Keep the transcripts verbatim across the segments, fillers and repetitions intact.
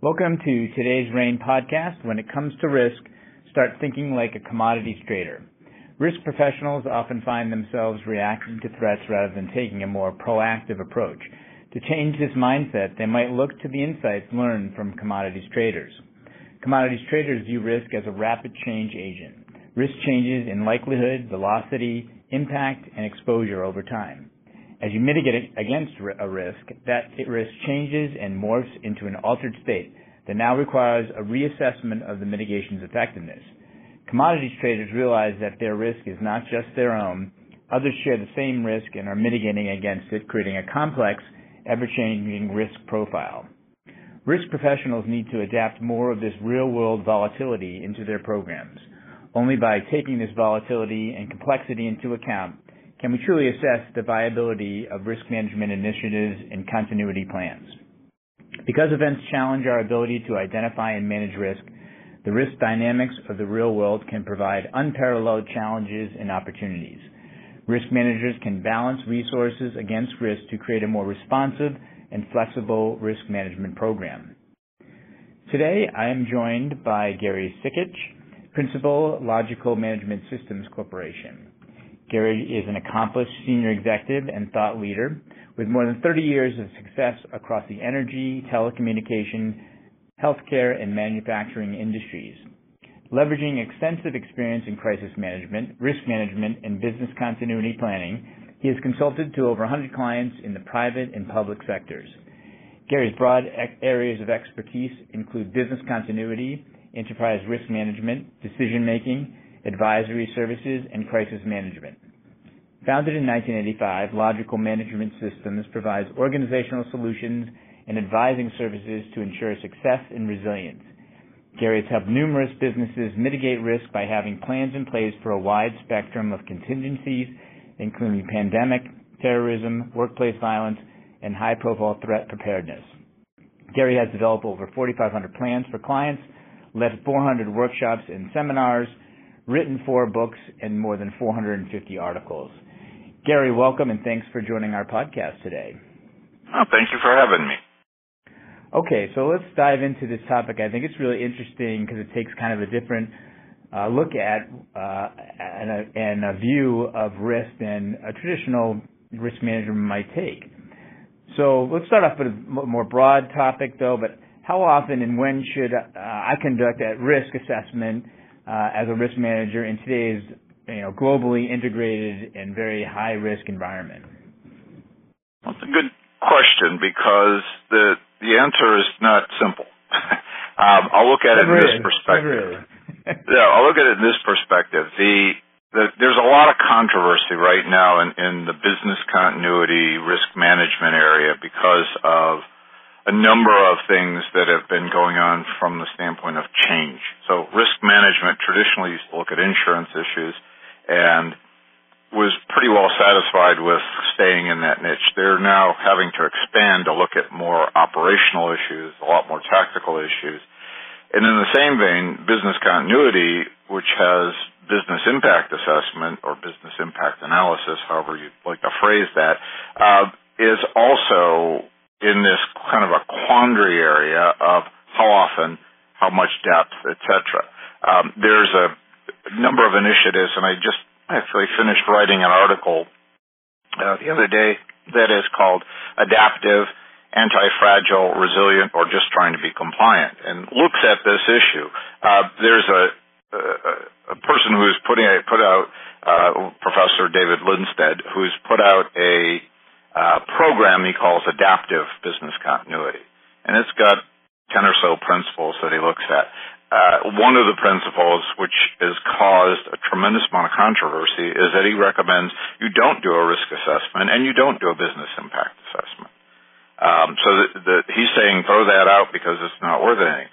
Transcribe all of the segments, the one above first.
Welcome to today's RAIN podcast. When it comes to risk, start thinking like a commodities trader. Risk professionals often find themselves reacting to threats rather than taking a more proactive approach. To change this mindset, they might look to the insights learned from commodities traders. Commodities traders view risk as a rapid change agent. Risk changes in likelihood, velocity, impact, and exposure over time. As you mitigate against a risk, that risk changes and morphs into an altered state that now requires a reassessment of the mitigation's effectiveness. Commodities traders realize that their risk is not just their own. Others share the same risk and are mitigating against it, creating a complex, ever-changing risk profile. Risk professionals need to adapt more of this real-world volatility into their programs. Only by taking this volatility and complexity into account can we truly assess the viability of risk management initiatives and continuity plans. Because events challenge our ability to identify and manage risk, the risk dynamics of the real world can provide unparalleled challenges and opportunities. Risk managers can balance resources against risk to create a more responsive and flexible risk management program. Today, I am joined by Gary Sikic, Principal, Logical Management Systems Corporation. Gary is an accomplished senior executive and thought leader with more than thirty years of success across the energy, telecommunication, healthcare, and manufacturing industries. Leveraging extensive experience in crisis management, risk management, and business continuity planning, he has consulted to over one hundred clients in the private and public sectors. Gary's broad areas of expertise include business continuity, enterprise risk management, decision-making, advisory services, and crisis management. Founded in nineteen eighty-five, Logical Management Systems provides organizational solutions and advising services to ensure success and resilience. Gary has helped numerous businesses mitigate risk by having plans in place for a wide spectrum of contingencies, including pandemic, terrorism, workplace violence, and high-profile threat preparedness. Gary has developed over forty-five hundred plans for clients, led four hundred workshops and seminars, written four books, and more than four hundred fifty articles. Gary, welcome, and thanks for joining our podcast today. Oh, thank you for having me. Okay, so let's dive into this topic. I think it's really interesting because it takes kind of a different uh, look at uh, and, a, and a view of risk than a traditional risk management might take. So let's start off with a more broad topic, though, but how often and when should uh, I conduct a risk assessment Uh, as a risk manager in today's, you know, globally integrated and very high-risk environment? Well, that's a good question because the the answer is not simple. um, I'll look at it in this perspective. yeah, I'll look at it in this perspective. The, the there's a lot of controversy right now in, in the business continuity risk management area because of a number of things that have been going on from the standpoint of change. So risk management traditionally used to look at insurance issues and was pretty well satisfied with staying in that niche. They're now having to expand to look at more operational issues, a lot more tactical issues. And in the same vein, business continuity, which has business impact assessment or business impact analysis, however you'd like to phrase that, uh, is also in this kind of a quandary area of how often, how much depth, et cetera. Um, there's a number of initiatives, and I just actually finished writing an article uh, the other day that is called Adaptive, Anti-Fragile, Resilient, or Just Trying to Be Compliant, and looks at this issue. Uh, there's a, a, a person who's putting a, put out, uh, Professor David Lindstedt, who's put out a Uh, program he calls Adaptive Business Continuity. And it's got ten or so principles that he looks at. Uh, one of the principles, which has caused a tremendous amount of controversy, is that he recommends you don't do a risk assessment and you don't do a business impact assessment. Um, so the, the, he's saying throw that out because it's not worth anything.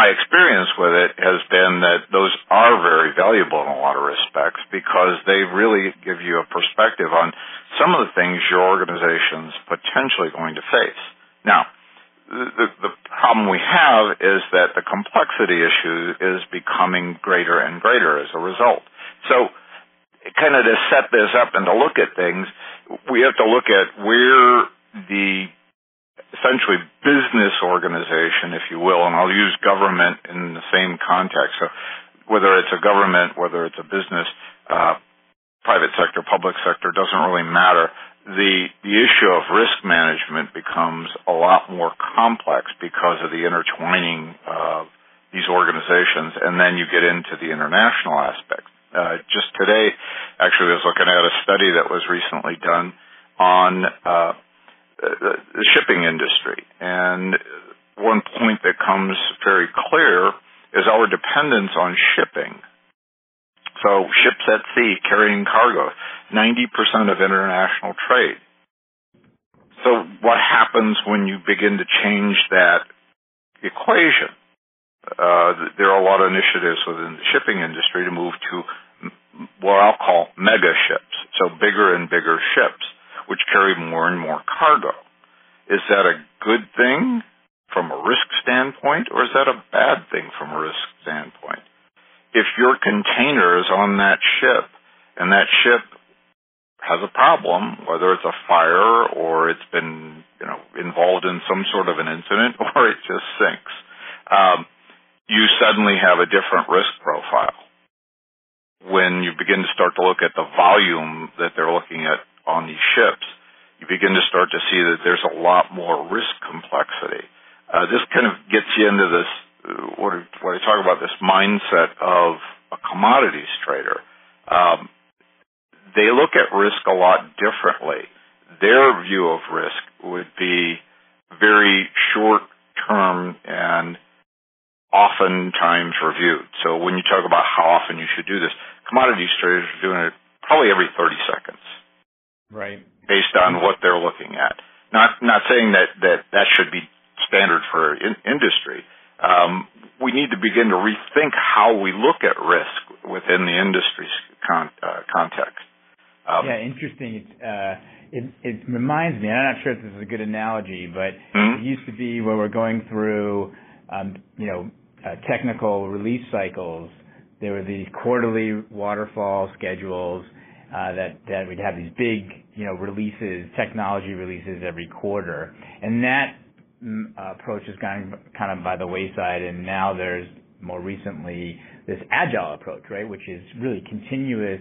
My experience with it has been that those are very valuable in a lot of respects because they really give you a perspective on some of the things your organization's potentially going to face. Now, the, the problem we have is that the complexity issue is becoming greater and greater as a result. So kind of to set this up and to look at things, we have to look at where the essentially business organization, if you will, and I'll use government in the same context. So whether it's a government, whether it's a business, uh, private sector, public sector, doesn't really matter. The, the issue of risk management becomes a lot more complex because of the intertwining of these organizations, and then you get into the international aspect. Uh, just today, actually, I was looking at a study that was recently done on uh, the shipping industry, and one point that comes very clear is our dependence on shipping. So ships at sea carrying cargo, ninety percent of international trade. So what happens when you begin to change that equation? Uh, there are a lot of initiatives within the shipping industry to move to what I'll call mega ships, so bigger and bigger ships, which carry more and more cargo. Is that a good thing from a risk standpoint, or is that a bad thing from a risk standpoint? If your container is on that ship and that ship has a problem, whether it's a fire or it's been, you know, involved in some sort of an incident, or it just sinks, um, you suddenly have a different risk profile when you begin to start to look at the volume that they're looking at on these ships. You begin to start to see that there's a lot more risk complexity. Uh, this kind of gets you into this, what, what I talk about, this mindset of a commodities trader. Um, they look at risk a lot differently. Their view of risk would be very short-term and oftentimes reviewed. So when you talk about how often you should do this, commodities traders are doing it probably every thirty seconds. Right. Based on what they're looking at. Not not saying that that, that should be standard for in, industry. Um, we need to begin to rethink how we look at risk within the industry's con, uh, context. Um, yeah, interesting. It's, uh, it, it reminds me, and I'm not sure if this is a good analogy, but mm-hmm. it used to be where we're going through, um, you know, uh, technical release cycles. There were these quarterly waterfall schedules. Uh, that, that we'd have these big, you know, releases, technology releases every quarter. And that uh, approach has gone kind of by the wayside, and now there's more recently this agile approach, right, which is really continuous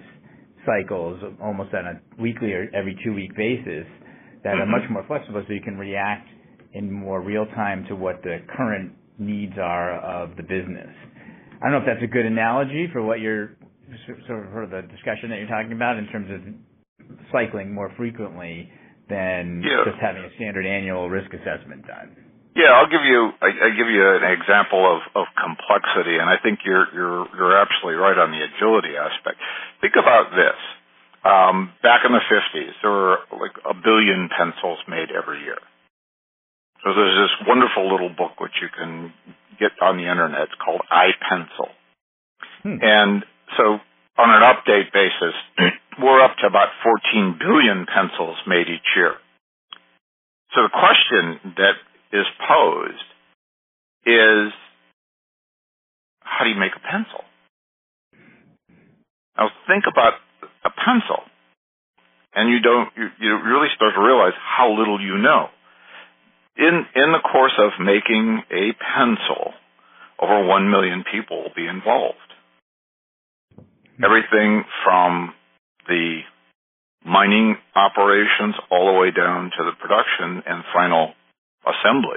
cycles almost on a weekly or every two-week basis that mm-hmm. are much more flexible, so you can react in more real time to what the current needs are of the business. I don't know if that's a good analogy for what you're sort of the discussion that you're talking about in terms of cycling more frequently than yeah. just having a standard annual risk assessment done. Yeah, I'll give you I, I give you an example of, of complexity, and I think you're you're you're absolutely right on the agility aspect. Think about this: um, back in the fifties, there were like a billion pencils made every year. So there's this wonderful little book which you can get on the internet. It's called iPencil, hmm. and so on an update basis, we're up to about fourteen billion pencils made each year. So the question that is posed is, how do you make a pencil? Now think about a pencil, and you don't you, you really start to realize how little you know. In in the course of making a pencil, over one million people will be involved. Everything from the mining operations all the way down to the production and final assembly.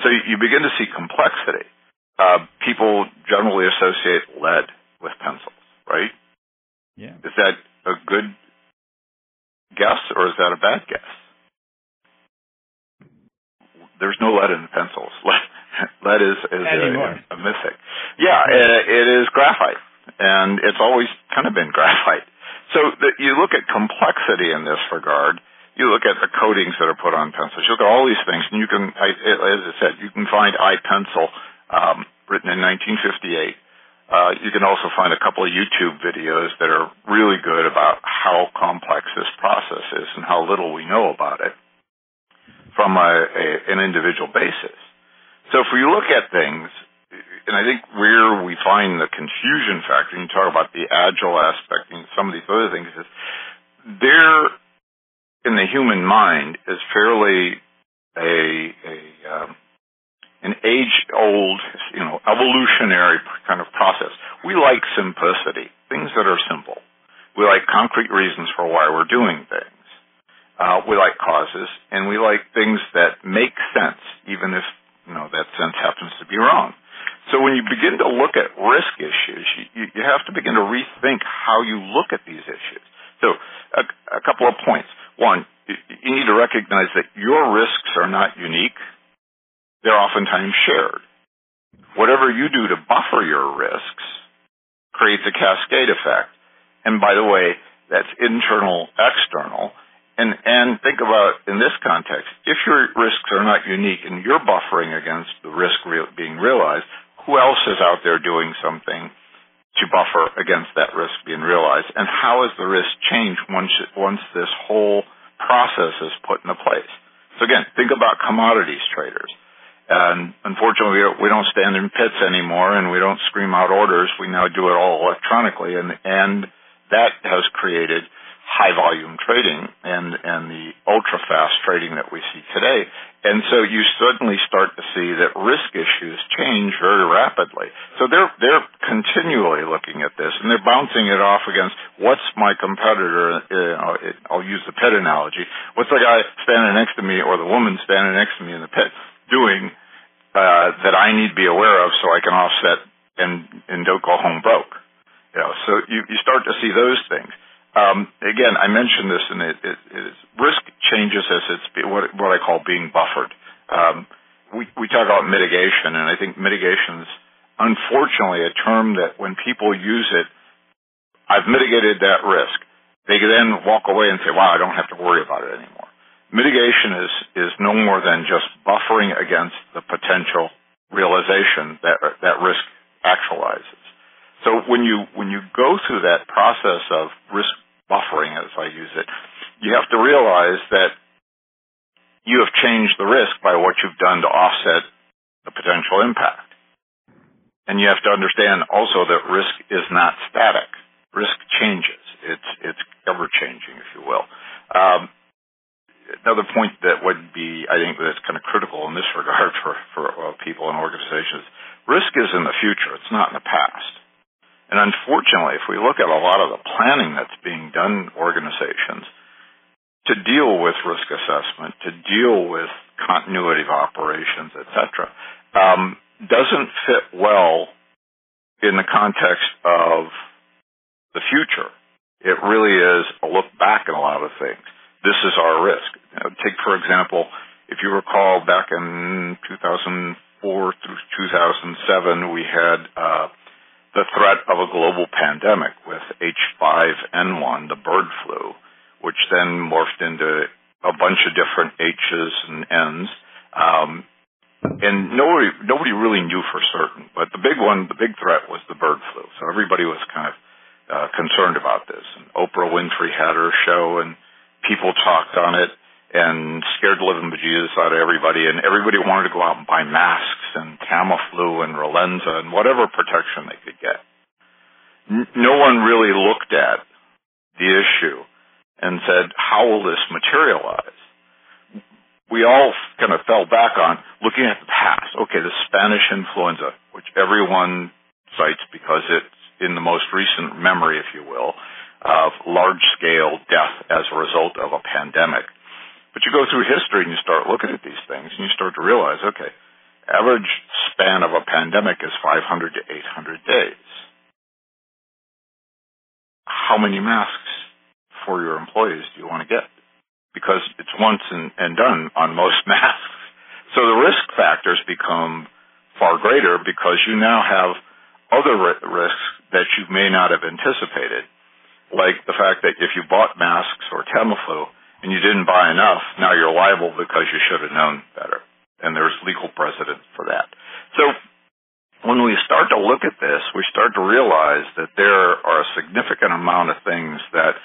So you begin to see complexity. Uh, people generally associate lead with pencils, right? Yeah. Is that a good guess or is that a bad guess? There's no lead in the pencils. Lead, lead is, is a, a mythic. Yeah, it, it is graphite. And it's always kind of been graphite. So the, you look at complexity in this regard. You look at the coatings that are put on pencils. You look at all these things, and you can, I, as I said, you can find iPencil um, written in nineteen fifty-eight. Uh, you can also find a couple of YouTube videos that are really good about how complex this process is and how little we know about it from a, a, an individual basis. So if we look at things, and I think where we find the confusion factor, and you talk about the agile aspect and some of these other things, is there in the human mind is fairly a, a um, an age-old, you know, evolutionary kind of process. We like simplicity, things that are simple. We like concrete reasons for why we're doing things. Uh, we like causes, and we like things that make sense, even if, you know, that sense happens to be wrong. So when you begin to look at risk issues, you, you have to begin to rethink how you look at these issues. So a, a couple of points. One, you need to recognize that your risks are not unique. They're oftentimes shared. Whatever you do to buffer your risks creates a cascade effect. And by the way, that's internal, external. And, and think about, in this context, if your risks are not unique and you're buffering against the risk real, being realized, who else is out there doing something to buffer against that risk being realized? And how has the risk changed once, once this whole process is put into place? So again, think about commodities traders. And unfortunately, we don't stand in pits anymore, and we don't scream out orders. We now do it all electronically, and and that has created high-volume trading and, and the ultra-fast trading that we see today. And so you suddenly start to see that risk issues change very rapidly. So they're they're continually looking at this, and they're bouncing it off against what's my competitor. You know, it, I'll use the pit analogy. What's the guy standing next to me or the woman standing next to me in the pit doing uh, that I need to be aware of so I can offset and, and don't go home broke? You know, so you, you start to see those things. Um, again, I mentioned this, and it, it, it is risk changes as it's what, what I call being buffered. Um, we, we talk about mitigation, and I think mitigation is unfortunately a term that when people use it, I've mitigated that risk. They then walk away and say, wow, I don't have to worry about it anymore. Mitigation is, is no more than just buffering against the potential realization that that risk actualizes. So when you when you go through that process of risk buffering, as I use it, you have to realize that you have changed the risk by what you've done to offset the potential impact. And you have to understand also that risk is not static. Risk changes. It's it's ever changing, if you will. Um, Another point that would be, I think, that's kind of critical in this regard for, for uh, people and organizations, risk is in the future. It's not in the past. And unfortunately, if we look at a lot of the planning that's being done in organizations to deal with risk assessment, to deal with continuity of operations, et cetera, um, doesn't fit well in the context of the future. It really is a look back at a lot of things. This is our risk. You know, take, for example, if you recall back in two thousand four through two thousand seven, we had uh, the threat of a global pandemic with H five N one, the bird flu, which then morphed into a bunch of different H's and N's. Um, and nobody, nobody really knew for certain. But the big one, the big threat was the bird flu. So everybody was kind of uh, concerned about this. And Oprah Winfrey had her show, and people talked on it and scared the living bejesus out of everybody, and everybody wanted to go out and buy masks and Tamiflu and Relenza and whatever protection they could get. No one really looked at the issue and said, how will this materialize? We all kind of fell back on looking at the past. Okay, the Spanish influenza, which everyone cites because it's in the most recent memory, if you will, of large-scale death as a result of a pandemic. But you go through history and you start looking at these things and you start to realize, okay, average span of a pandemic is five hundred to eight hundred days. How many masks for your employees do you want to get? Because it's once and, and done on most masks. So the risk factors become far greater because you now have other risks that you may not have anticipated. Like the fact that if you bought masks or Tamiflu and you didn't buy enough, now you're liable because you should have known better. And there's legal precedent for that. So when we start to look at this, we start to realize that there are a significant amount of things that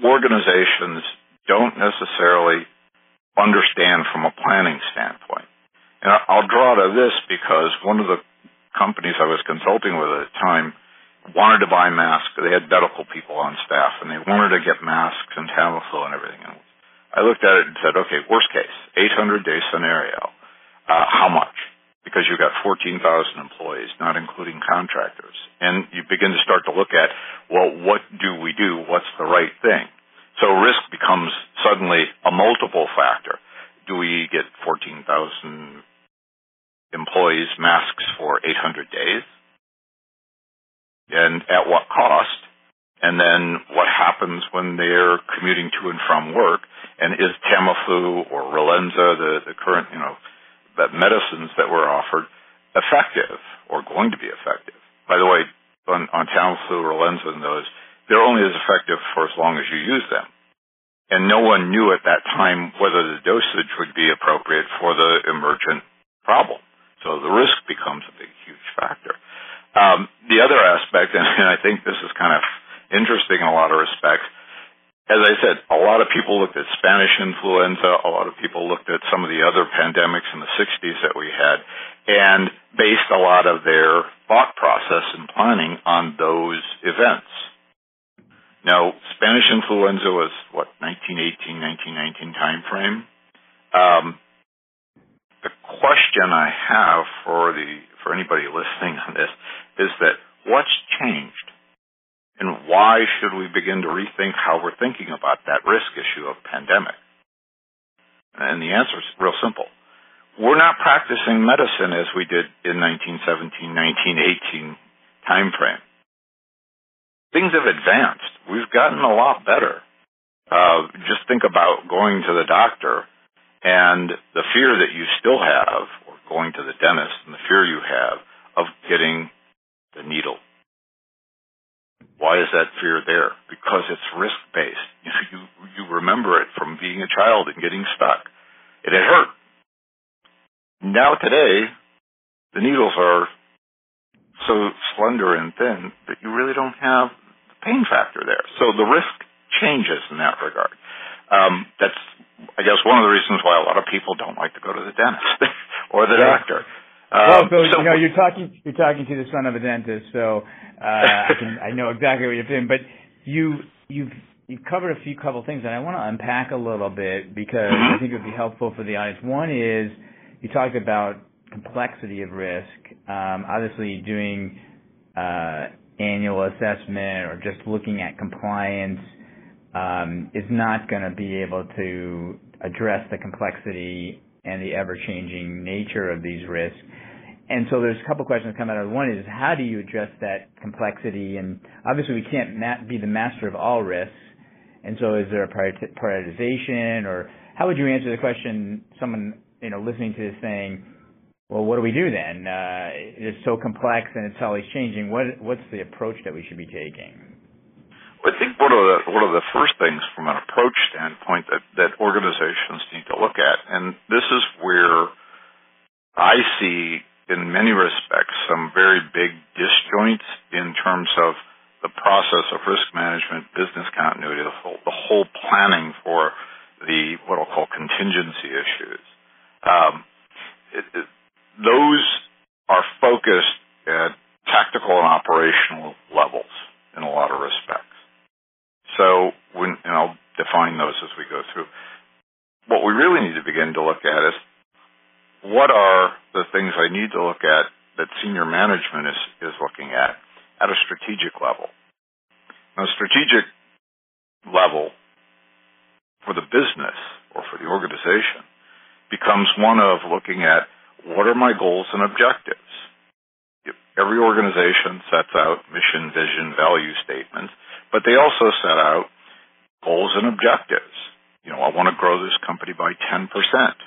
organizations don't necessarily understand from a planning standpoint. And I'll draw to this because one of the companies I was consulting with at the time wanted to buy masks. They had medical people on staff, and they wanted to get masks and Tamiflu and everything. And I looked at it and said, okay, worst case, eight hundred day scenario. Uh, how much? Because you've got fourteen thousand employees, not including contractors. And you begin to start to look at, well, what do we do? What's the right thing? So risk becomes suddenly a multiple factor. Do we get fourteen thousand employees masks for eight hundred days? And at what cost? And then what happens when they're commuting to and from work? And is Tamiflu or Relenza, the, the current, you know, that medicines that were offered, effective or going to be effective? By the way, on, on Tamiflu, Relenza, and those, they're only as effective for as long as you use them. And no one knew at that time whether the dosage would be appropriate for the emergent problem. So the risk becomes a big, huge factor. Um, the other aspect, and, and I think this is kind of interesting in a lot of respects, as I said, a lot of people looked at Spanish influenza, a lot of people looked at some of the other pandemics in the sixties that we had, and based a lot of their thought process and planning on those events. Now, Spanish influenza was, what, nineteen eighteen, nineteen nineteen time frame? Um, the question I have for the for anybody listening on this is that what's changed? And why should we begin to rethink how we're thinking about that risk issue of pandemic? And the answer is real simple. We're not practicing medicine as we did in nineteen seventeen, nineteen eighteen time frame. Things have advanced. We've gotten a lot better. Uh, just think about going to the doctor and the fear that you still have, or going to the dentist and the fear you have of getting the needle. Why is that fear there? Because it's risk-based. You, you you remember it from being a child and getting stuck. It had hurt. Now today, the needles are so slender and thin that you really don't have the pain factor there. So the risk changes in that regard. Um, that's, I guess, one of the reasons why a lot of people don't like to go to the dentist or the doctor. Um, well, Bill, so, you know, you're talking you're talking to the son of a dentist, so uh, I, can, I know exactly what you're doing. But you you've you've covered a few couple things, and I want to unpack a little bit because I think it would be helpful for the audience. One is you talked about complexity of risk. Um, obviously, doing uh, annual assessment or just looking at compliance um, is not going to be able to address the complexity and the ever-changing nature of these risks. And so there's a couple questions come out of it. One is, how do you address that complexity? And obviously we can't ma- be the master of all risks. And so is there a prioritization, or how would you answer the question, someone, you know, listening to this saying, well, what do we do then? Uh, it's so complex and it's always changing. What, what's the approach that we should be taking? I think one of the one of the first things from an approach standpoint that, that organizations need to look at, and this is where I see in many respects some very big disjoints in terms of the process of risk management, business continuity, the whole, the whole planning for the what I'll call contingency issues. Um, it, it, those are focused at tactical and operational levels in a lot of respects. So, when, and I'll define those as we go through, what we really need to begin to look at is what are the things I need to look at that senior management is, is looking at at a strategic level. Now, strategic level for the business or for the organization becomes one of looking at what are my goals and objectives. Every organization sets out mission, vision, value statements, but they also set out goals and objectives. You know, I want to grow this company by ten percent.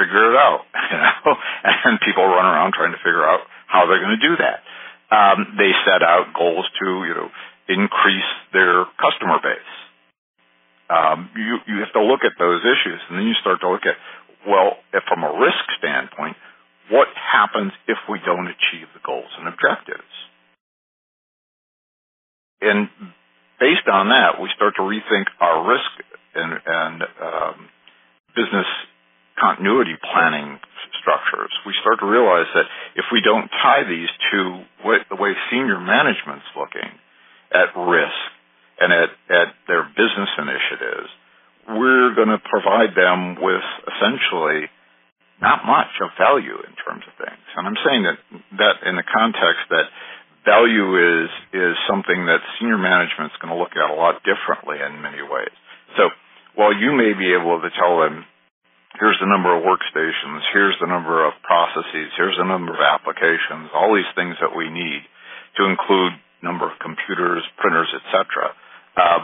Figure it out, you know? And people run around trying to figure out how they're going to do that. Um, they set out goals to, you know, increase their customer base. Um, you, you have to look at those issues, and then you start to look at, well, if from a risk standpoint, what happens if we don't achieve the goals and objectives? And based on that, we start to rethink our risk and, and um, business continuity planning structures. We start to realize that if we don't tie these to what, the way senior management's looking at risk and at, at their business initiatives, we're going to provide them with essentially not much of value in terms of things. And I'm saying that, that in the context that value is is something that senior management's going to look at a lot differently in many ways. So while you may be able to tell them, here's the number of workstations, here's the number of processes, here's the number of applications, all these things that we need to include number of computers, printers, et cetera, uh,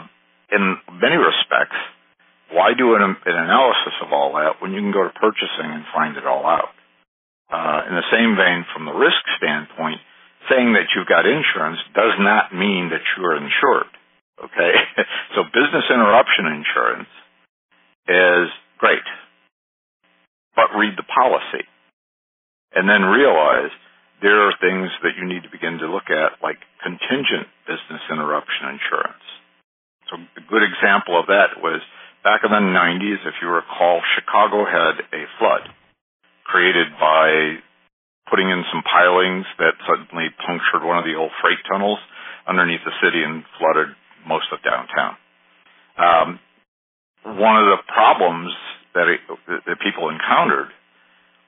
in many respects, why do an, an analysis of all that when you can go to purchasing and find it all out? Uh, in the same vein, from the risk standpoint, saying that you've got insurance does not mean that you're insured, okay? So business interruption insurance is great, but read the policy and then realize there are things that you need to begin to look at, like contingent business interruption insurance. So a good example of that was back in the nineties, if you recall, Chicago had a flood created by putting in some pilings that suddenly punctured one of the old freight tunnels underneath the city and flooded most of downtown. Um, one of the problems that, it, that people encountered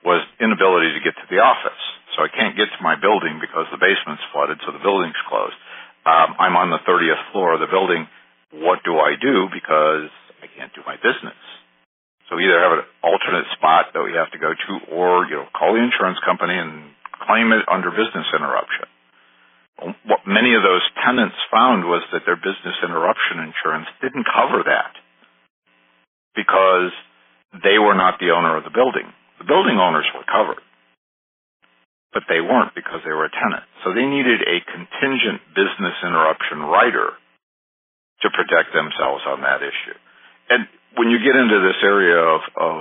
was inability to get to the office. So I can't get to my building because the basement's flooded, so the building's closed. Um, I'm on the thirtieth floor of the building. What do I do? Because I can't do my business. So we either have an alternate spot that we have to go to, or you know, call the insurance company and claim it under business interruption. What many of those tenants found was that their business interruption insurance didn't cover that because they were not the owner of the building. The building owners were covered, but they weren't because they were a tenant. So they needed a contingent business interruption rider to protect themselves on that issue. And when you get into this area of, of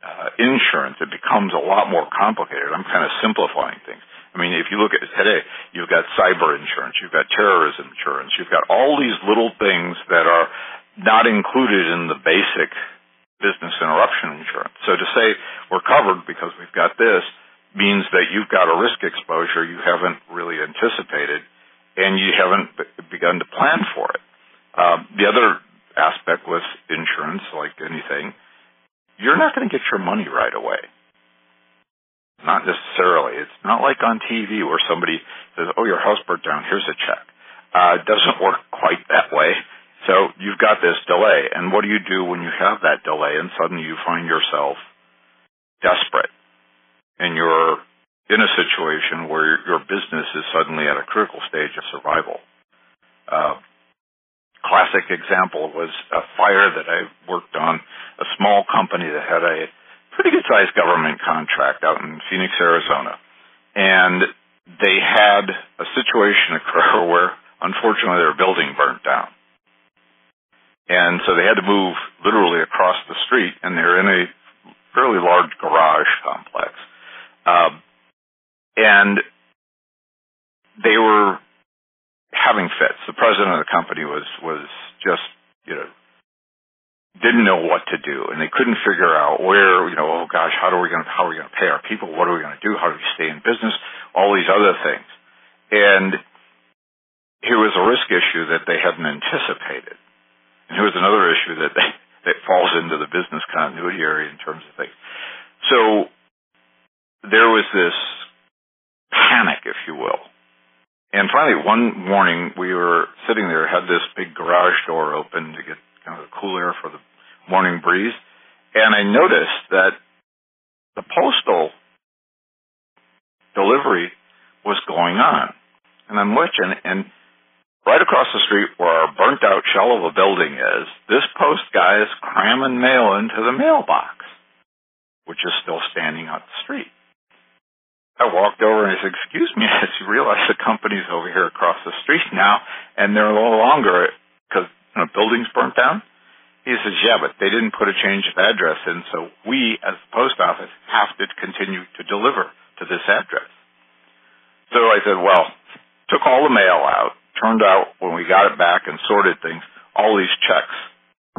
uh, insurance, it becomes a lot more complicated. I'm kind of simplifying things. I mean, if you look at it today, you've got cyber insurance, you've got terrorism insurance, you've got all these little things that are not included in the basic business interruption insurance. So to say we're covered because we've got this means that you've got a risk exposure you haven't really anticipated and you haven't begun to plan for it. Uh, the other aspect with insurance, like anything, you're not going to get your money right away. Not necessarily. It's not like on T V where somebody says, oh, your house burnt down, here's a check. Uh, it doesn't work quite that way. So you've got this delay, and what do you do when you have that delay and suddenly you find yourself desperate and you're in a situation where your business is suddenly at a critical stage of survival? Uh, Classic example was a fire that I worked on, a small company that had a pretty good-sized government contract out in Phoenix, Arizona. And they had a situation occur where, unfortunately, their building burnt down. And so they had to move literally across the street, and they're in a fairly large garage complex. Um, and they were having fits. The president of the company was, was just, you know, didn't know what to do, and they couldn't figure out where, you know, oh gosh, how are we going to, how are we going to pay our people? What are we going to do? How do we stay in business? All these other things. And here was a risk issue that they hadn't anticipated. And here was another issue that they, that falls into the business continuity area in terms of things. So there was this panic, if you will. And finally, one morning, we were sitting there, had this big garage door open to get kind of the cool air for the morning breeze, and I noticed that the postal delivery was going on. And I'm watching, and right across the street where our burnt-out shell of a building is, this post guy is cramming mail into the mailbox, which is still standing out the street. I walked over and I said, excuse me, as you realize the company's over here across the street now, and they're no longer, because you know, buildings burnt down. He says, yeah, but they didn't put a change of address in, so we, as the post office, have to continue to deliver to this address. So I said, well, took all the mail out. Turned out when we got it back and sorted things, all these checks,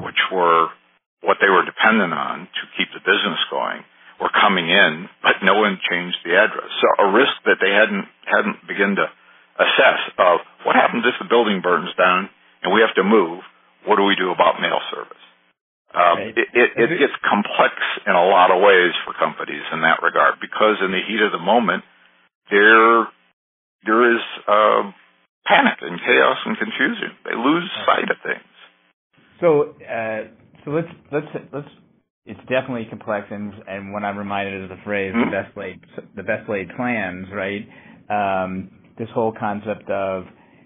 which were what they were dependent on to keep the business going, were coming in, but no one changed the address. So a risk that they hadn't hadn't begun to assess of what happens if the building burns down and we have to move, what do we do about mail service? Um, right. it, it, it gets complex in a lot of ways for companies in that regard, because in the heat of the moment, there there is uh, panic and chaos and confusion. They lose sight of things. So, uh, so let's let's let's. It's definitely complex, and and when I'm reminded of the phrase mm-hmm. the best laid the best laid plans, right? Um, this whole concept of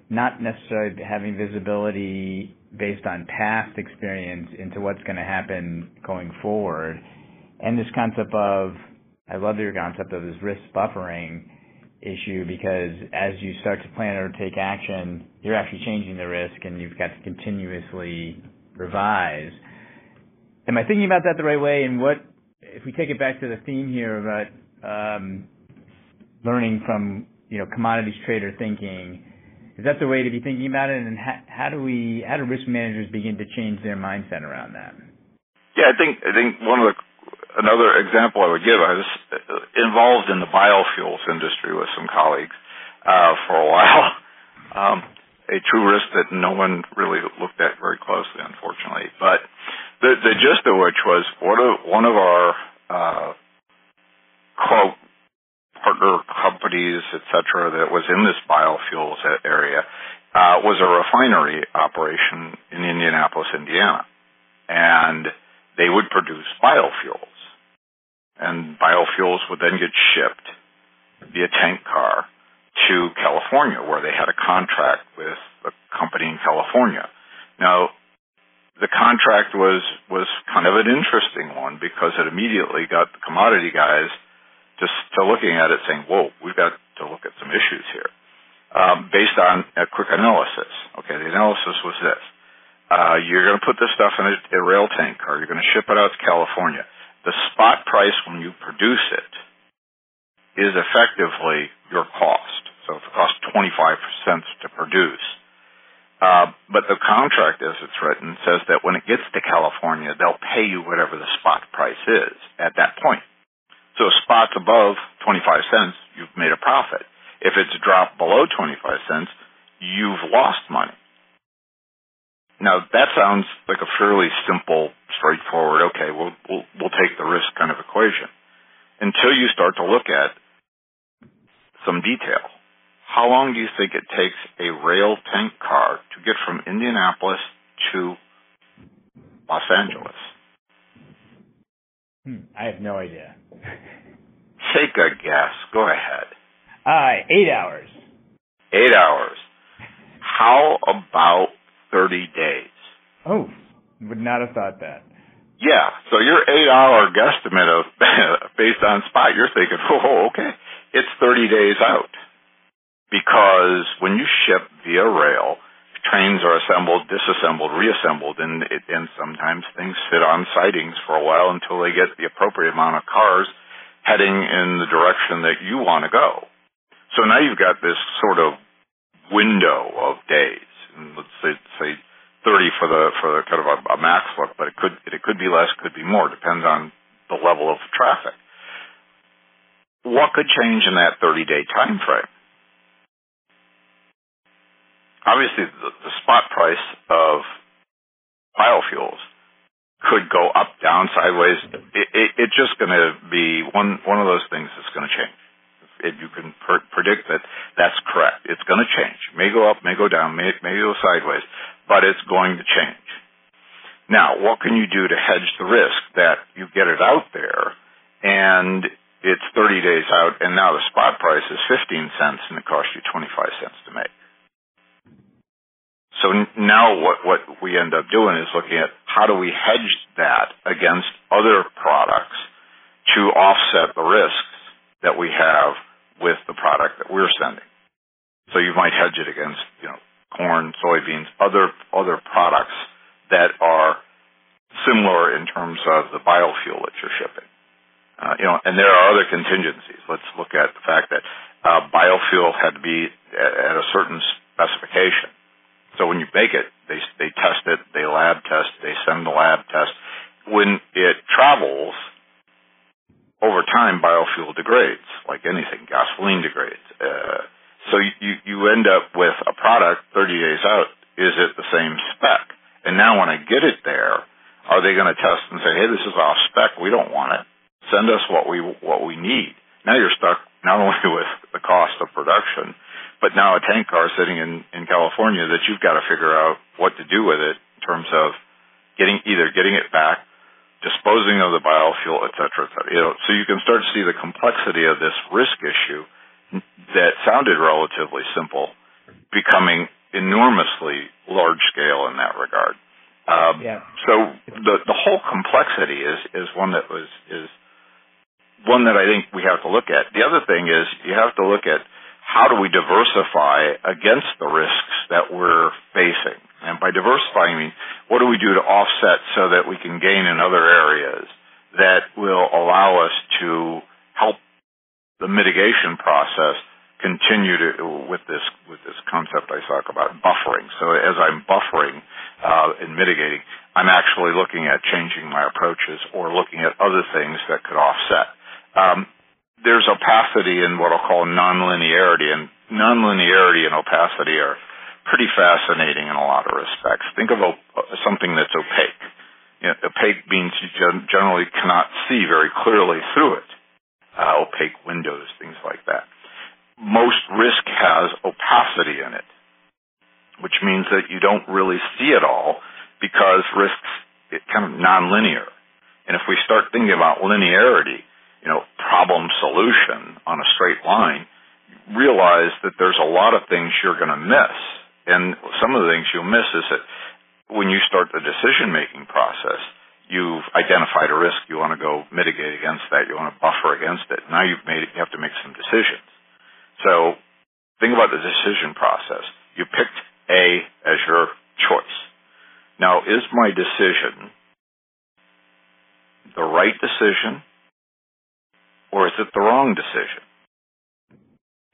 not necessarily having visibility based on past experience into what's going to happen going forward. And this concept of, I love your concept of this risk buffering issue, because as you start to plan or take action, you're actually changing the risk, and you've got to continuously revise. Am I thinking about that the right way? And what, if we take it back to the theme here about um, learning from, you know, commodities trader thinking, is that the way to be thinking about it? And how, how do we, how do risk managers begin to change their mindset around that? Yeah, I think I think one of the another example I would give, I was involved in the biofuels industry with some colleagues uh, for a while. Um, a true risk that no one really looked at very closely, unfortunately. But the, the gist of which was one of one of our uh, quote. partner companies, et cetera, that was in this biofuels area uh, was a refinery operation in Indianapolis, Indiana. And they would produce biofuels. And biofuels would then get shipped via tank car to California, where they had a contract with a company in California. Now, the contract was, was kind of an interesting one, because it immediately got the commodity guys just to looking at it saying, whoa, we've got to look at some issues here, um, based on a quick analysis. Okay, the analysis was this. Uh, you're going to put this stuff in a, a rail tank car. You're going to ship it out to California. The spot price when you produce it is effectively your cost. So if it costs twenty-five cents to produce. Uh, but the contract, as it's written, says that when it gets to California, they'll pay you whatever the spot price is at that point. So if spot's above twenty-five cents, you've made a profit. If it's dropped below twenty-five cents, you've lost money. Now, that sounds like a fairly simple, straightforward, okay, we'll, we'll, we'll take the risk kind of equation, until you start to look at some detail. How long do you think it takes a rail tank car to get from Indianapolis to Los Angeles? Hmm, I have no idea. Take a guess. Go ahead. Uh, eight hours. Eight hours. How about thirty days? Oh, would not have thought that. Yeah. So your eight-hour guesstimate of based on spot, you're thinking, oh, okay, it's thirty days out. Because when you ship via rail, trains are assembled, disassembled, reassembled, and, it, and sometimes things sit on sidings for a while until they get the appropriate amount of cars heading in the direction that you want to go. So now you've got this sort of window of days, and let's say, say thirty for the for the kind of a, a max look, but it could it could be less, could be more, depends on the level of traffic. What could change in that thirty-day time frame? Obviously, the, the spot price of biofuels could go up, down, sideways. It, it, it's just going to be one one of those things that's going to change. If you can pr- predict that, that's correct. It's going to change. May go up, may go down, may, may go sideways, but it's going to change. Now, what can you do to hedge the risk that you get it out there and it's thirty days out, and now the spot price is fifteen cents and it costs you twenty-five cents to make? So now what, what we end up doing is looking at how do we hedge that against other products to offset the risks that we have with the product that we're sending. So you might hedge it against, you know, corn, soybeans, other other products that are similar in terms of the biofuel that you're shipping. Uh, you know, and there are other contingencies. Let's look at the fact that uh, biofuel had to be at, at a certain specification. So when you bake it, they they test it, they lab test, they send the lab test. When it travels, over time, biofuel degrades, like anything. Gasoline degrades. Uh, so you, you end up with a product thirty days out, is it the same spec? And now when I get it there, Are they going to test and say, hey, this is off spec, we don't want it, send us what we what we need? Now you're stuck not only with the cost of production, but now a tank car sitting in, in California that you've got to figure out what to do with it in terms of getting either getting it back, disposing of the biofuel, et cetera, et cetera. You know, so you can start to see the complexity of this risk issue that sounded relatively simple becoming enormously large scale in that regard. Um, yeah. So the the whole complexity is, is one that was is one that I think we have to look at. The other thing is you have to look at how do we diversify against the risks that we're facing. And by diversifying, I mean what do we do to offset so that we can gain in other areas that will allow us to help the mitigation process continue to, with this with this concept I talk about, buffering. So as I'm buffering uh, and mitigating, I'm actually looking at changing my approaches or looking at other things that could offset. Um, there's opacity in what I'll call nonlinearity, and nonlinearity and opacity are pretty fascinating in a lot of respects. Think of op- something that's opaque. You know, opaque means you gen- generally cannot see very clearly through it. Uh, opaque windows, things like that. Most risk has opacity in it, which means that you don't really see it all because risk's it kind of nonlinear. And if we start thinking about linearity, you know, problem solution on a straight line, realize that there's a lot of things you're going to miss. And some of the things you'll miss is that when you start the decision-making process, you've identified a risk, you want to go mitigate against that, you want to buffer against it. Now you've made it, you have to make some decisions. So think about the decision process. You picked A as your choice. Now, is my decision the right decision or is it the wrong decision?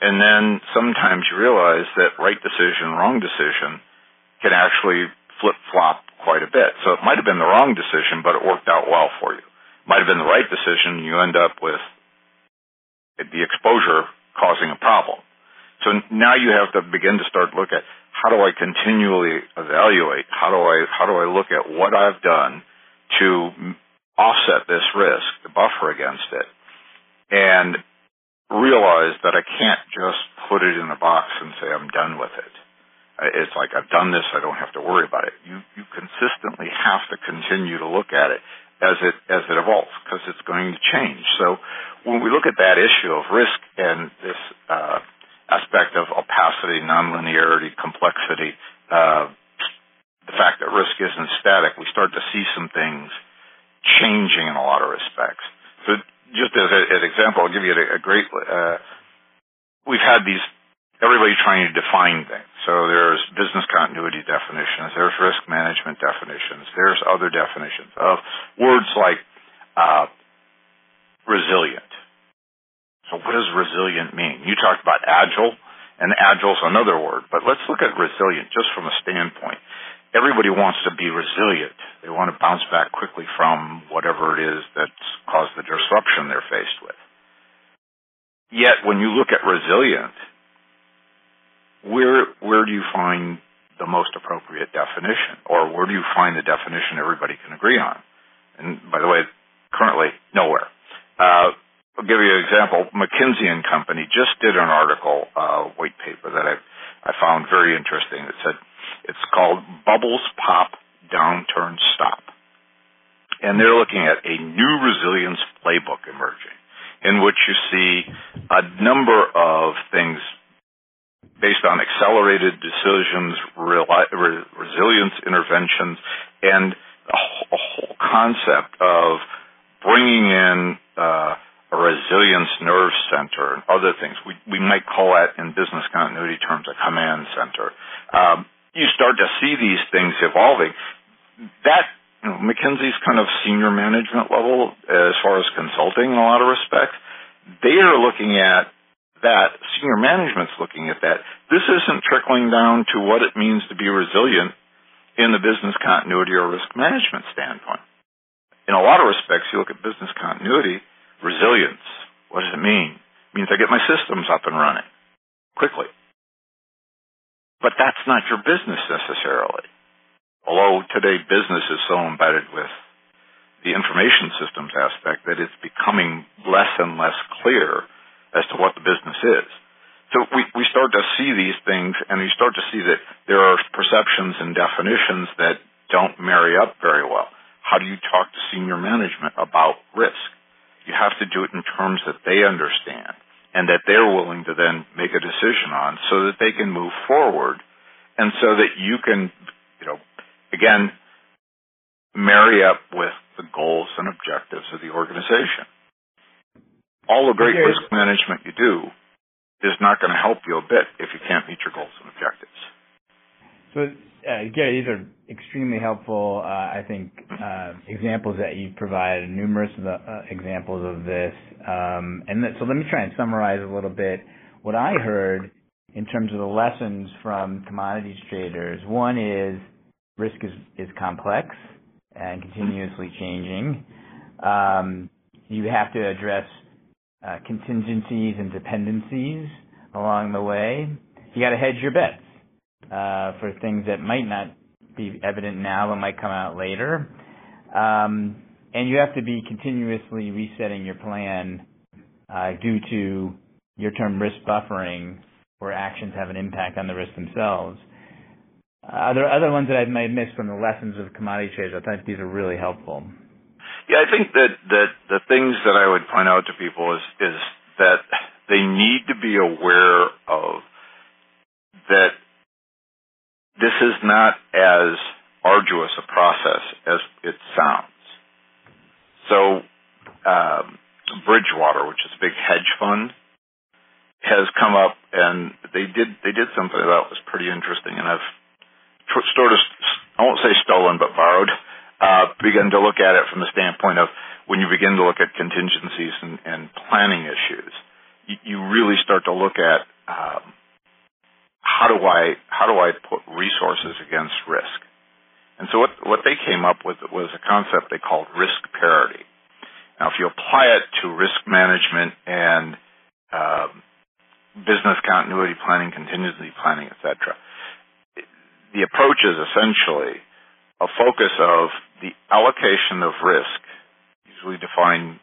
And then sometimes you realize that right decision, wrong decision can actually flip-flop quite a bit. So it might have been the wrong decision, but it worked out well for you. Might have been the right decision, you end up with the exposure causing a problem. So now you have to begin to start look at how do I continually evaluate? How do I how do I look at what I've done to offset this risk, to buffer against it, and realize that I can't just put it in a box and say I'm done with it. It's like I've done this, I don't have to worry about it. You you consistently have to continue to look at it as it as it evolves because it's going to change. So when we look at that issue of risk and this uh, aspect of opacity, nonlinearity, complexity, uh, the fact that risk isn't static, we start to see some things changing in a lot of respects. So just as a, an example, I'll give you a, a great uh, – we've had these – everybody trying to define things. So there's business continuity definitions. There's risk management definitions. There's other definitions of words like uh, resilient. So what does resilient mean? You talked about agile, and agile's another word. But let's look at resilient just from a standpoint. Everybody wants to be resilient. They want to bounce back quickly from whatever it is that's caused the disruption they're faced with. Yet when you look at resilient, where where do you find the most appropriate definition? Or where do you find the definition everybody can agree on? And by the way, currently, nowhere. Uh, I'll give you an example. McKinsey and Company just did an article, uh, white paper that I I found very interesting. It said it's called Bubbles Pop, Downturn Stop, and they're looking at a new resilience playbook emerging, in which you see a number of things based on accelerated decisions, resilience interventions, and a whole concept of bringing in uh, a resilience nerve center and other things. We, we might call that in business continuity terms a command center. Um, you start to see these things evolving. That, you know, McKinsey's kind of senior management level as far as consulting in a lot of respects, they are looking at that, senior management's looking at that. This isn't trickling down to what it means to be resilient in the business continuity or risk management standpoint. In a lot of respects, you look at business continuity, resilience. What does it mean? It means I get my systems up and running quickly. But that's not your business necessarily. Although today business is so embedded with the information systems aspect that it's becoming less and less clear as to what the business is. So we, we start to see these things, and you start to see that there are perceptions and definitions that don't marry up very well. How do you talk to senior management about risk? You have to do it in terms that they understand and that they're willing to then make a decision on so that they can move forward and so that you can, you know, again, marry up with the goals and objectives of the organization. All the great risk management you do is not going to help you a bit if you can't meet your goals and objectives. So, uh, Gary, these are extremely helpful, uh, I think, uh, examples that you provided, numerous of the, uh, examples of this. Um, and th- so let me try and summarize a little bit what I heard in terms of the lessons from commodities traders. One is risk is, is complex and continuously changing. Um, you have to address uh, contingencies and dependencies along the way. You got to hedge your bets. Uh, for things that might not be evident now but might come out later. Um, and you have to be continuously resetting your plan uh, due to your term risk buffering, where actions have an impact on the risks themselves. Uh, are there other ones that I might have missed from the lessons of commodity trades? I think these are really helpful. Yeah, I think that, that the things that I would point out to people is, is that they need to be aware of that this is not as arduous a process as it sounds. So um, Bridgewater, which is a big hedge fund, has come up and they did they did something that was pretty interesting, and I've tr- sort of, I won't say stolen, but borrowed, uh, begun to look at it from the standpoint of when you begin to look at contingencies and, and planning issues, you, you really start to look at um, How do I how do I put resources against risk? And so what what they came up with was a concept they called risk parity. Now, if you apply it to risk management and uh, business continuity planning, contingency planning, et cetera, the approach is essentially a focus of the allocation of risk, usually defined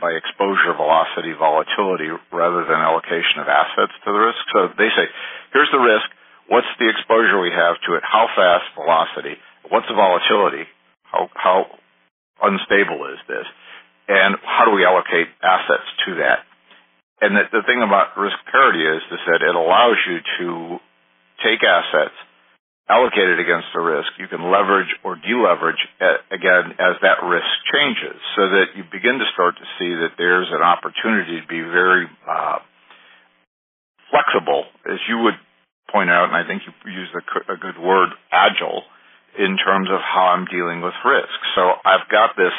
by exposure, velocity, volatility, rather than allocation of assets to the risk. So they say, here's the risk, what's the exposure we have to it, how fast, velocity, what's the volatility, how, how unstable is this, and how do we allocate assets to that? And the, the thing about risk parity is, is that it allows you to take assets, allocate it against the risk. You can leverage or deleverage, again, as that risk changes, so that you begin to start to see that there's an opportunity to be very uh, flexible, as you would point out, and I think you used a, a good word, agile, in terms of how I'm dealing with risk. So I've got this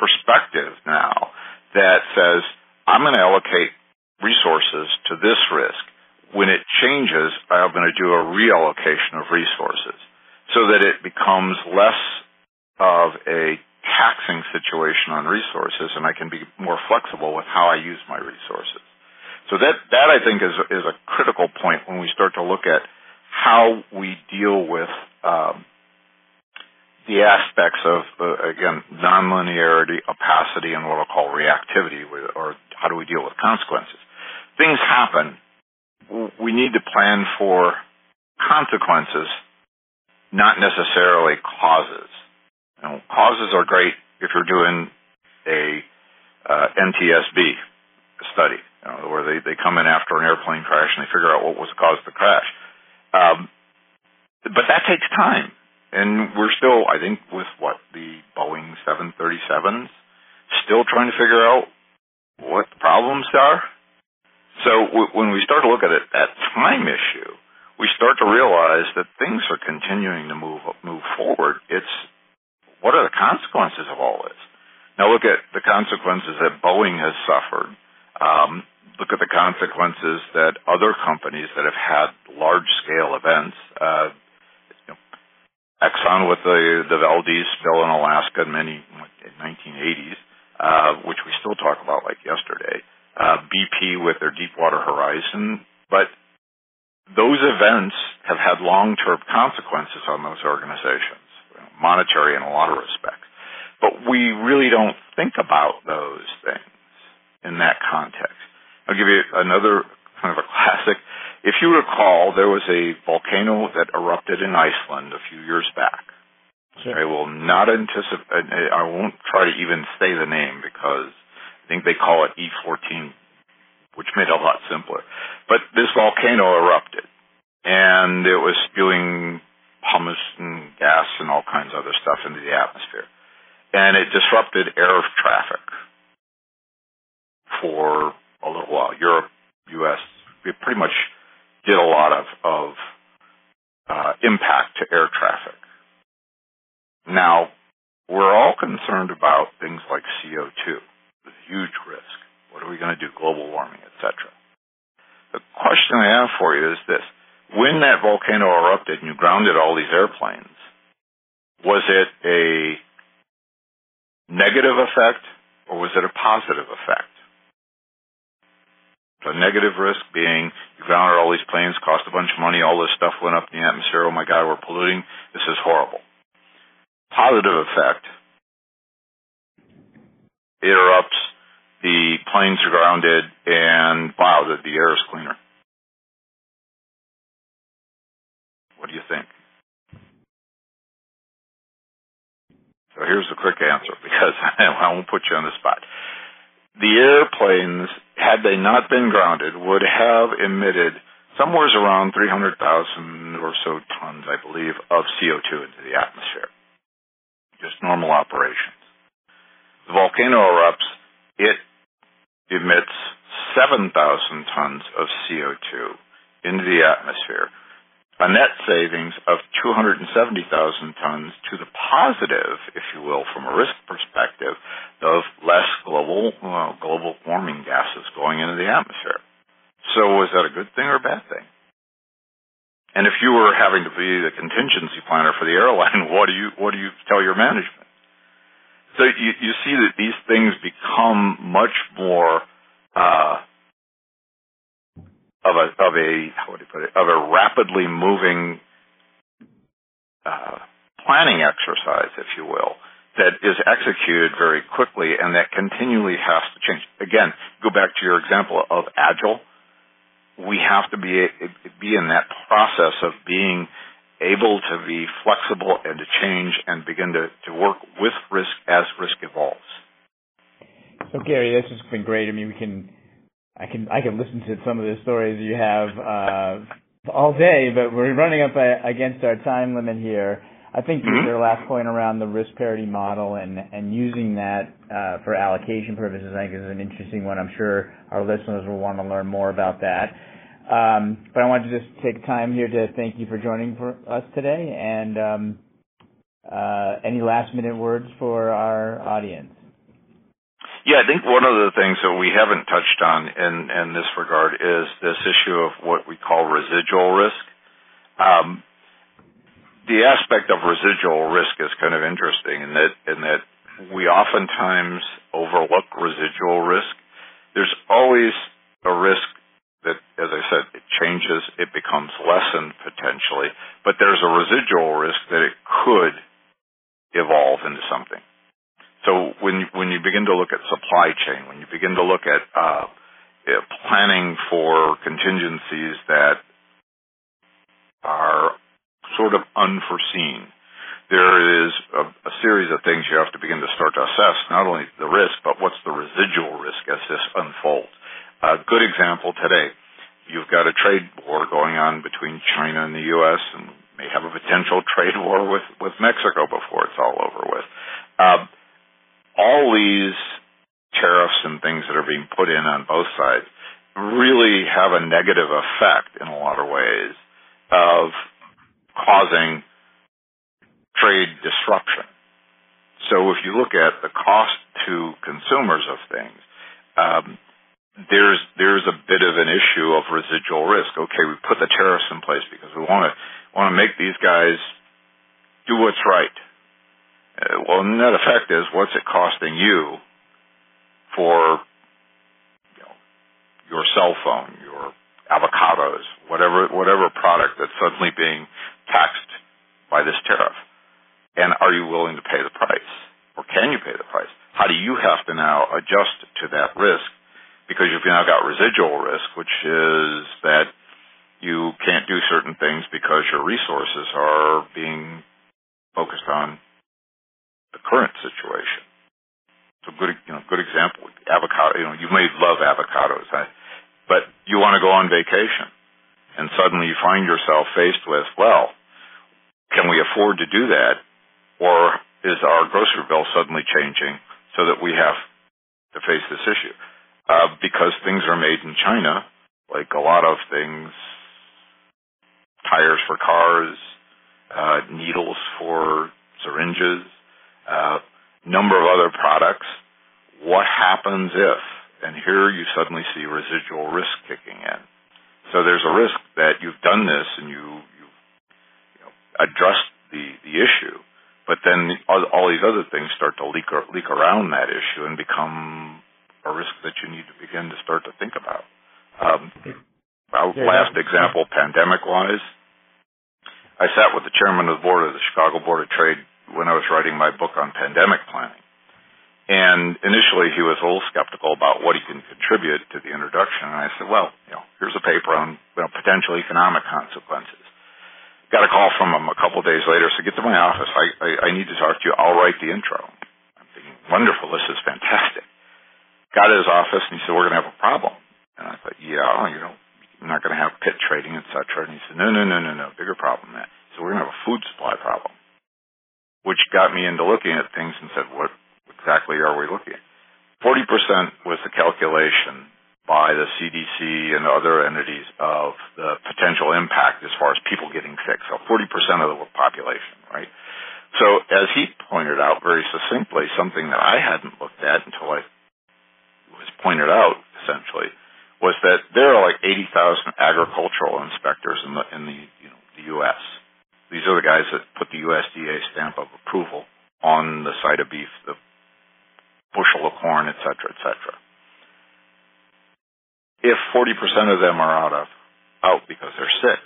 perspective now that says I'm going to allocate resources to this risk. When it changes, I'm going to do a reallocation of resources so that it becomes less of a taxing situation on resources, and I can be more flexible with how I use my resources. So that, that I think, is, is a critical point when we start to look at how we deal with um, the aspects of, uh, again, nonlinearity, opacity, and what I'll call reactivity, or how do we deal with consequences. Things happen. We need to plan for consequences, not necessarily causes. You know, causes are great if you're doing a uh, N T S B study, you know, where they, they come in after an airplane crash and they figure out what was the cause of the crash. Um, but that takes time. And we're still, I think, with what, the Boeing seven thirty-sevens, still trying to figure out what the problems are. So when we start to look at it, that time issue, we start to realize that things are continuing to move move forward. It's what are the consequences of all this? Now look at the consequences that Boeing has suffered. Um, look at the consequences that other companies that have had large-scale events, uh, you know, Exxon with the, the Valdez spill in Alaska in, many, in nineteen eighties, uh, which we still talk about like yesterday. Uh, B P with their Deepwater Horizon, but those events have had long-term consequences on those organizations, monetary in a lot of respects. But we really don't think about those things in that context. I'll give you another kind of a classic. If you recall, there was a volcano that erupted in Iceland a few years back. Sure. I will not anticipate, I won't try to even say the name because I think they call it E fourteen, which made it a lot simpler. But this volcano erupted, and it was spewing pumice and gas and all kinds of other stuff into the atmosphere. And it disrupted air traffic for a little while. Europe, U S, we pretty much did a lot of, of uh, impact to air traffic. Now, we're all concerned about things like C O two, the huge risk. What are we going to do, global warming, et cetera? The question I have for you is this. When that volcano erupted and you grounded all these airplanes, was it a negative effect, or was it a positive effect? The negative risk being you grounded all these planes, cost a bunch of money, all this stuff went up in the atmosphere, oh my God, we're polluting, this is horrible. Positive effect, it erupts, the planes are grounded, and wow, the, the air is cleaner. What do you think? So here's the quick answer, because I won't put you on the spot. The airplanes, had they not been grounded, would have emitted somewhere around three hundred thousand or so tons, I believe, of C O two into the atmosphere. Just normal operations. The volcano erupts, it emits seven thousand tons of C O two into the atmosphere. A net savings of two hundred seventy thousand tons to the positive, if you will, from a risk perspective, of less global uh, global warming gases going into the atmosphere. So was that a good thing or a bad thing? And if you were having to be the contingency planner for the airline, what do you what do you tell your management? So you, you see that these things become much more uh, of a of a how would you put it of a rapidly moving uh, planning exercise, if you will, that is executed very quickly and that continually has to change. Again, go back to your example of Agile. We have to be be in that process of being able to be flexible and to change and begin to, to work with risk as risk evolves. So Gary, this has been great. I mean, we can, I can, I can listen to some of the stories you have uh, all day, but we're running up against our time limit here. I think mm-hmm. your last point around the risk parity model and, and using that uh, for allocation purposes, I think, is an interesting one. I'm sure our listeners will want to learn more about that. Um, but I wanted to just take time here to thank you for joining for us today. And um, uh, any last-minute words for our audience? Yeah, I think one of the things that we haven't touched on in, in this regard is this issue of what we call residual risk. Um, The aspect of residual risk is kind of interesting in that in that we oftentimes overlook residual risk. There's always a risk that, as I said, it changes, it becomes lessened potentially, but there's a residual risk that it could evolve into something. So when when you begin to look at supply chain, when you begin to look at uh, planning for contingencies that are sort of unforeseen. There is a, a series of things you have to begin to start to assess, not only the risk, but what's the residual risk as this unfolds. A good example today, you've got a trade war going on between China and the U S, and may have a potential trade war with, with Mexico before it's all over with. Uh, all these tariffs and things that are being put in on both sides really have a negative effect in a lot of ways of causing trade disruption. So if you look at the cost to consumers of things, um, there's there's a bit of an issue of residual risk. Okay, we put the tariffs in place because we want to want to make these guys do what's right. Uh, well, the net effect is what's it costing you for you know, your cell phone, your avocados, whatever whatever product that's suddenly being taxed by this tariff, and are you willing to pay the price? or can you pay the price? How do you have to now adjust to that risk? Because you've now got residual risk, which is that you can't do certain things because your resources are being focused on the current situation. So good, you know, good example, avocado. You know, you may love avocados, huh? But you want to go on vacation, and suddenly you find yourself faced with, well, can we afford to do that, or is our grocery bill suddenly changing so that we have to face this issue? Uh, because things are made in China, like a lot of things, tires for cars, uh, needles for syringes, uh, number of other products. What happens if? And here you suddenly see residual risk kicking in. So there's a risk that you've done this and you, you've you know, addressed the, the issue, but then all, all these other things start to leak, or, leak around that issue and become a risk that you need to begin to start to think about. Um, last example, pandemic-wise, I sat with the chairman of the board of the Chicago Board of Trade when I was writing my book on pandemic planning. And initially he was a little skeptical about what he can contribute to the introduction. And I said, well, you know, here's a paper on you know, potential economic consequences. Got a call from him a couple of days later, so get to my office. I, I, I need to talk to you. I'll write the intro. I'm thinking, wonderful, this is fantastic. Got to his office, and he said, we're going to have a problem. And I thought, yeah, you know, you're not going to have pit trading, et cetera. And he said, no, no, no, no, no, bigger problem than that. So we're going to have a food supply problem, which got me into looking at things and said, what exactly are we looking at? forty percent was the calculation by the C D C and other entities of the potential impact as far as people getting sick. So forty percent of the population, right? So as he pointed out very succinctly, something that I hadn't looked at until I was pointed out, essentially, was that there are like eighty thousand agricultural inspectors in the in the, you know, the U S These are the guys that put the U S D A stamp of approval on the side of beef, the bushel of corn, et cetera, et cetera. If forty percent of them are out of out because they're sick,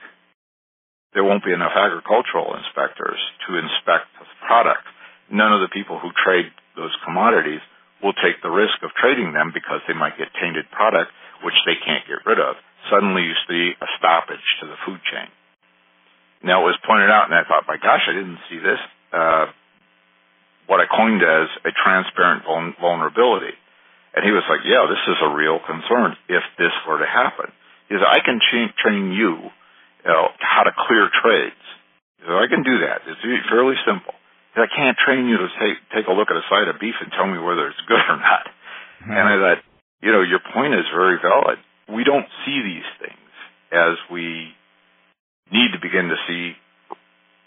there won't be enough agricultural inspectors to inspect the product. None of the people who trade those commodities will take the risk of trading them because they might get tainted product, which they can't get rid of. Suddenly you see a stoppage to the food chain. Now, it was pointed out, and I thought, my gosh, I didn't see this, uh, what I coined as a transparent vul- vulnerability. And he was like, yeah, this is a real concern if this were to happen. He said, I can cha- train you, you know, how to clear trades. He said, I can do that. It's fairly simple. He said, I can't train you to take, take a look at a side of beef and tell me whether it's good or not. Mm-hmm. And I thought, you know, your point is very valid. We don't see these things as we need to begin to see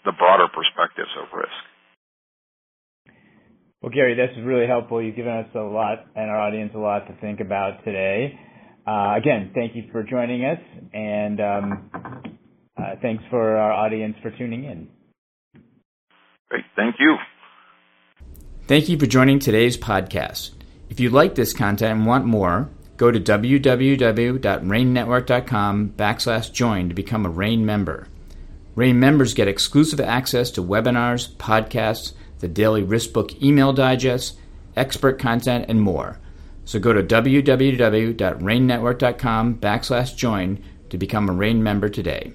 the broader perspectives of risk. Well, Gary, this is really helpful. You've given us a lot and our audience a lot to think about today. Uh, again, thank you for joining us, and um, uh, thanks for our audience for tuning in. Great. Thank you. Thank you for joining today's podcast. If you like this content and want more, go to www.rainnetwork.com backslash join to become a Rain member. Rain members get exclusive access to webinars, podcasts, the daily risk book email digest, expert content, and more. So go to www.rainnetwork.com backslash join to become a Rain member today.